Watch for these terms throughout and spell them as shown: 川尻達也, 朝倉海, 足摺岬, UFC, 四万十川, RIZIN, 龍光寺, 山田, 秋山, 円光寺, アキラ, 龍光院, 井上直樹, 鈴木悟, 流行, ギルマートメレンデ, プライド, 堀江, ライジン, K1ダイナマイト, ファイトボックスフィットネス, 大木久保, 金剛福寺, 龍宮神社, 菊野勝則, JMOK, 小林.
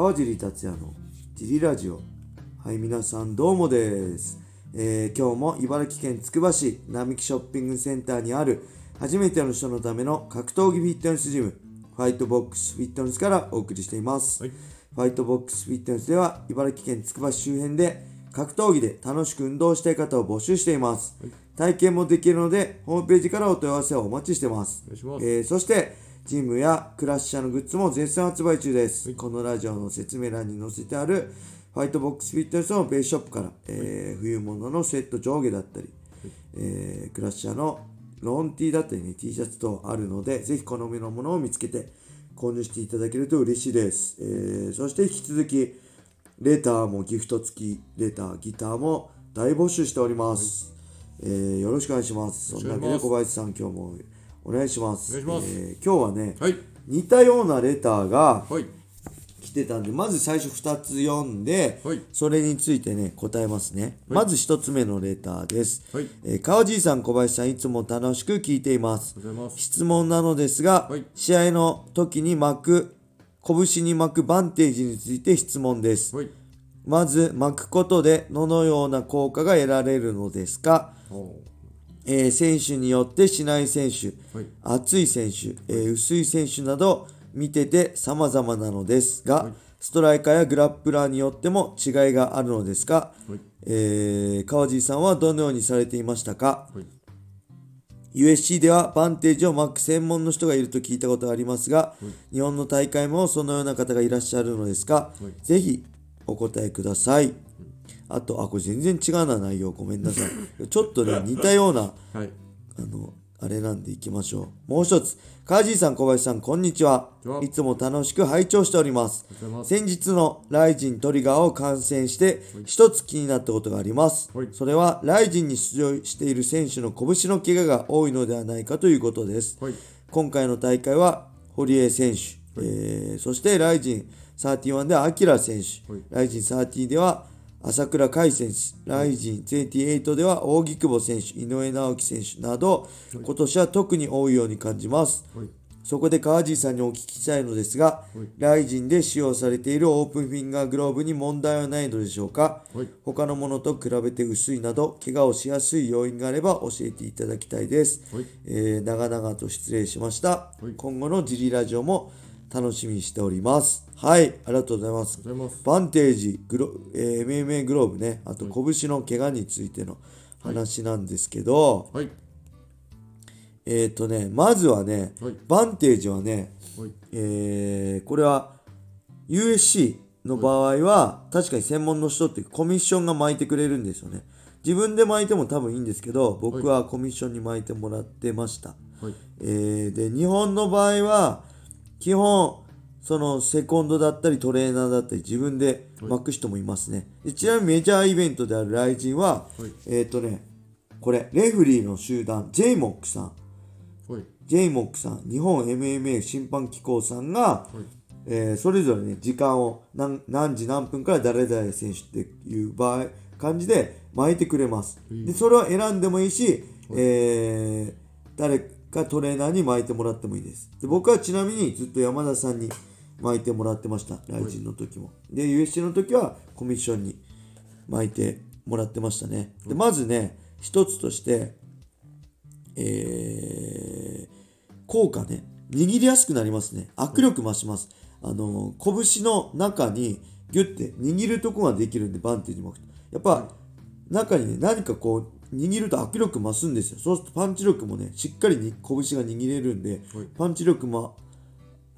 川尻達也のジリラジオ。はい、皆さんどうもです。今日も茨城県つくば市並木ショッピングセンターにある初めての人のための格闘技フィットネスジム、ファイトボックスフィットネスからお送りしています、はい、ファイトボックスフィットネスでは茨城県つくば市周辺で格闘技で楽しく運動したい方を募集しています、はい、体験もできるのでホームページからお問い合わせをお待ちしています。そしてジムやクラッシャーのグッズも絶賛発売中です、はい、このラジオの説明欄に載せてあるファイトボックスフィットネスのベースショップから、冬物のスウェット上下だったり、クラッシャーのロン T だったり、ね、T シャツ等あるので、ぜひ好みのものを見つけて購入していただけると嬉しいです、そして引き続きレターもギフト付きレターギターも大募集しております、はい、よろしくお願いします。そんなわけで小林さん、今日もお願いします。今日はね、はい、似たようなレターが、はい、来てたんで、まず最初2つ読んで、はい、それについてね答えますね、はい、まず1つ目のレターです、はい、川尻さん、小林さん、いつも楽しく聞いています。質問なのですが、はい、試合の時に拳に巻くバンテージについて質問です、はい、まず巻くことでどのような効果が得られるのですか？選手によってしない選手、はい、厚い選手、薄い選手など見てて様々なのですが、はい、ストライカーやグラップラーによっても違いがあるのですか？はい、川尻さんはどのようにされていましたか？はい、UFC ではバンテージを巻く専門の人がいると聞いたことがありますが、はい、日本の大会もそのような方がいらっしゃるのですか？はい、ぜひお答えください。はい、あと、これ全然違うな内容、ごめんなさい。ちょっとね似たような、はい、あれなんでいきましょう。もう一つ、川尻さん、小林さん、こんにちは。いつも楽しく拝聴しております。先日のライジントリガーを観戦して一つ気になったことがあります。それはライジンに出場している選手の拳の怪我が多いのではないかということです。今回の大会は堀江選手、そしてライジン31ではアキラ選手、ライジン30では朝倉海選手、ライジン28では大木久保選手、井上直樹選手など、今年は特に多いように感じます。そこで川尻さんにお聞きしたいのですが、ライジンで使用されているオープンフィンガーグローブに問題はないのでしょうか？他のものと比べて薄いなど、怪我をしやすい要因があれば教えていただきたいです。長々と失礼しました。今後のジリラジオも楽しみにしております。はい、ありがとうございます。バンテージMMA グローブね、あと拳の怪我についての話なんですけど、はい、まずはね、はい、バンテージはね、はい、これは UFC の場合は確かに専門の人ってコミッションが巻いてくれるんですよね。自分で巻いても多分いいんですけど、僕はコミッションに巻いてもらってました、はい、で日本の場合は基本そのセコンドだったりトレーナーだったり自分で巻く人もいますね。ちなみにメジャーイベントであるライジンは、これレフリーの集団 JMOK さん、日本 MMA 審判機構さんが、それぞれね時間を 何時何分から誰々選手っていう場合感じで巻いてくれます。でそれは選んでもいいし、誰かトレーナーに巻いてもらってもいいです。で僕はちなみにずっと山田さんに巻いてもらってました。ライジンの時も、で UFC の時はコミッションに巻いてもらってましたね。でまずね一つとして、効果ね、握りやすくなりますね。握力増します。拳の中にギュッて握るとこができるんで、バンテージ巻くとやっぱ中にね何かこう握ると握力増すんですよ。そうするとパンチ力もねしっかりに拳が握れるんで、パンチ力も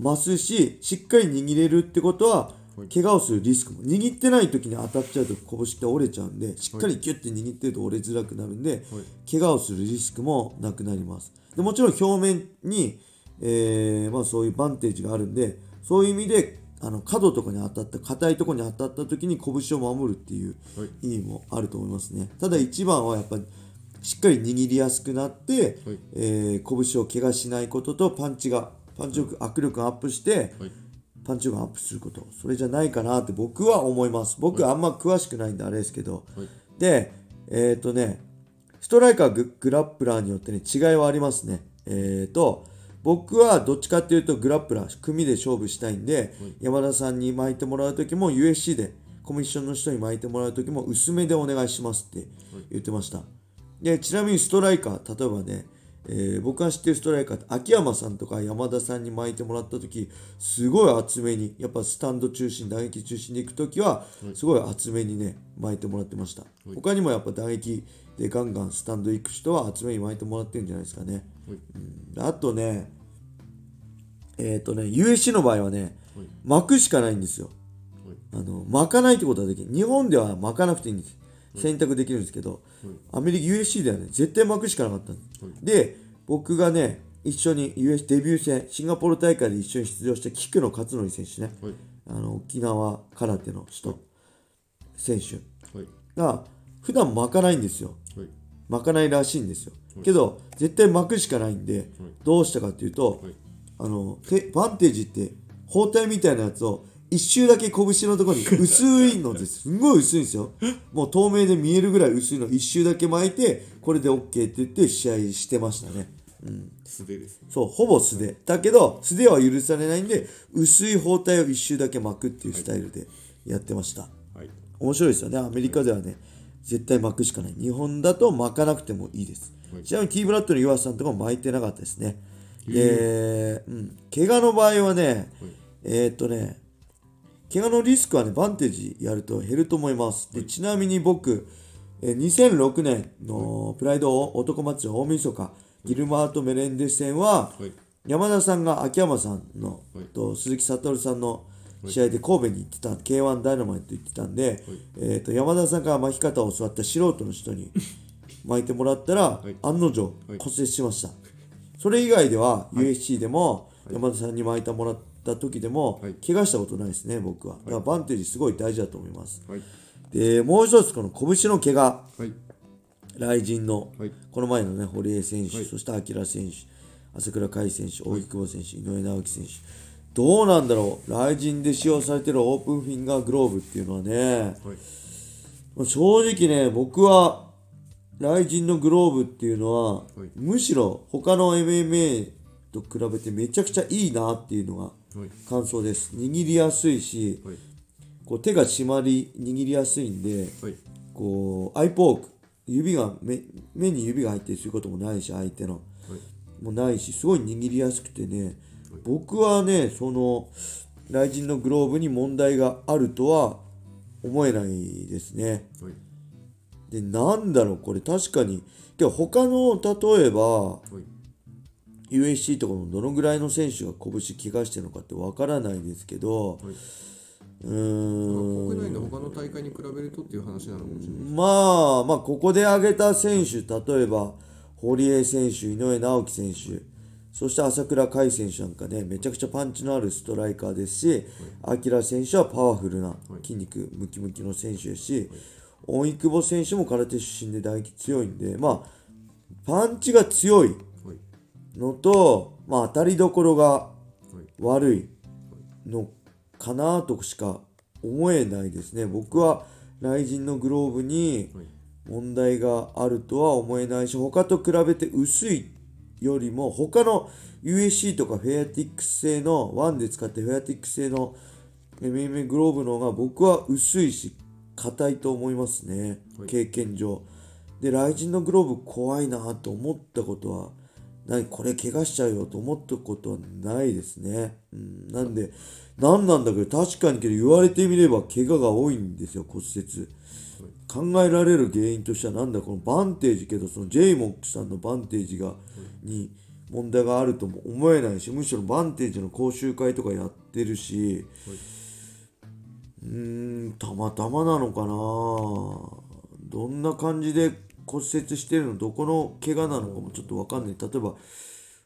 増すし、しっかり握れるってことは怪我をするリスクも、握ってない時に当たっちゃうと拳って折れちゃうんで、しっかりキュッて握ってると折れづらくなるんで、怪我をするリスクもなくなります。でもちろん表面に、そういうバンテージがあるんで、そういう意味で角とかに当たった硬いところに当たった時に拳を守るっていう意味もあると思いますね。ただ一番はやっぱりしっかり握りやすくなって、拳を怪我しないことと、握力がアップして、パンチ力がアップすること、それじゃないかなって僕は思います。僕はあんま詳しくないんであれですけど、でストライカーグラップラーによってね違いはありますね。僕はどっちかっていうとグラップラー組で勝負したいんで、山田さんに巻いてもらう時も UFC でコミッションの人に巻いてもらう時も薄めでお願いしますって言ってました。でちなみにストライカー、例えばね、僕が知ってるストライカーって秋山さんとか山田さんに巻いてもらった時すごい厚めに、やっぱスタンド中心打撃中心でいく時はすごい厚めにね巻いてもらってました。他にもやっぱ打撃でガンガンスタンド行く人は厚めに巻いてもらってるんじゃないですかね。あとねUFC の場合はね巻くしかないんですよ。巻かないってことはできる。日本では巻かなくていいんです、選択できるんですけど、アメリカ UFC ではね絶対巻くしかなかったんです、で僕がね一緒に UFC デビュー戦シンガポール大会で一緒に出場した菊野勝則選手ね、沖縄空手の人、選手が普段巻かないんですよ、巻かないらしいんですよ、けど絶対巻くしかないんで、どうしたかっていうと、バンテージって包帯みたいなやつを一周だけ拳のところに薄いのです。すごい薄いんですよ、もう透明で見えるぐらい薄いの一周だけ巻いてこれで OK って言って試合してましたね、素手ですね。そう、ほぼ素手だけど素手は許されないんで薄い包帯を一周だけ巻くっていうスタイルでやってました、面白いですよね。アメリカではね絶対巻くしかない。日本だと巻かなくてもいいです、ちなみに T ブラッドの岩瀬さんとかも巻いてなかったですね。怪我の場合はね、怪我のリスクはねバンテージやると減ると思います。でちなみに僕2006年のプライド男祭り大晦日ギルマートメレンデ戦は山田さんが秋山さんのと鈴木悟さんの試合で神戸に行ってた K1 ダイナマイト行ってたんで、山田さんから巻き方を教わった素人の人に巻いてもらったら案の定骨折しました。それ以外では UFC でも山田さんに巻いてもらってた時でも、怪我したことないですね僕は。だからバンテージすごい大事だと思います、でもう一つこの拳の怪我、雷神の、この前のね堀江選手、そして明選手、朝倉海選手、大木久保選手、井上直樹選手、どうなんだろう。雷神で使用されているオープンフィンガーグローブっていうのはね、正直ね僕は雷神のグローブっていうのは、むしろ他の MMA と比べてめちゃくちゃいいなっていうのが感想です。握りやすいし、こう手が締まり握りやすいんで、こうアイポーク、指が 目に指が入ってすることもないし、相手の、もないし、すごい握りやすくてね、僕はねその雷神のグローブに問題があるとは思えないですね、でなんだろうこれ確かに他の例えば、UFC とかのどのぐらいの選手が拳怪我してるのかってわからないですけど、国内の他の大会に比べるとっていう話なのかもしれない。まあここで挙げた選手、例えば堀江選手、井上直樹選手、そして朝倉海選手なんかねめちゃくちゃパンチのあるストライカーですし、明選手はパワフルな筋肉ムキムキの選手ですし、大井久保選手も空手出身で打撃強いんで、パンチが強いのと、当たりどころが悪いのかなとしか思えないですね。僕は雷神のグローブに問題があるとは思えないし、他と比べて薄いよりも他の USC とかフェアティックス製のワンで使ってフェアティックス製の MMA グローブの方が僕は薄いし硬いと思いますね、経験上で。雷神のグローブ怖いなと思ったことはこれ怪我しちゃうよと思ったことはないですね、なんで何なんだけど、確かにけど言われてみれば怪我が多いんですよ、骨折。考えられる原因としてはなんだこのバンテージ、けどその JMOK さんのバンテージがに問題があるとも思えないし、むしろバンテージの講習会とかやってるし、たまたまなのかな、どんな感じで骨折してるの、どこの怪我なのかもちょっと分かんない。例えば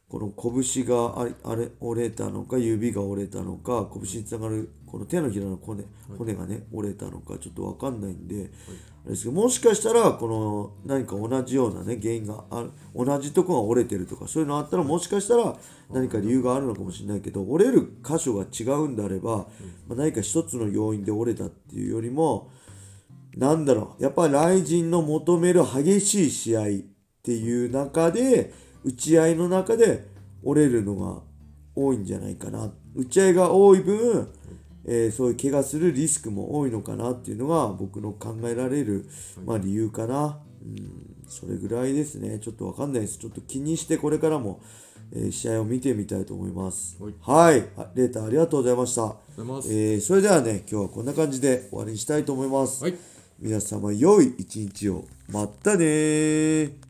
この拳があれ折れたのか、指が折れたのか、拳につながるこの手のひらの骨がね折れたのかちょっと分かんないんで、あれですけど、もしかしたらこの何か同じようなね原因がある、同じとこが折れてるとかそういうのあったら、もしかしたら何か理由があるのかもしれないけど、折れる箇所が違うんであれば、何か一つの要因で折れたっていうよりも、なんだろう、やっぱり雷神の求める激しい試合っていう中で、打ち合いの中で折れるのが多いんじゃないかな。打ち合いが多い分、そういう怪我するリスクも多いのかなっていうのが僕の考えられる、理由かな。それぐらいですね。ちょっと分かんないです。ちょっと気にしてこれからも、試合を見てみたいと思います。はい。レーターありがとうございました。それではね、今日はこんな感じで終わりにしたいと思います。皆様良い一日を。またねー。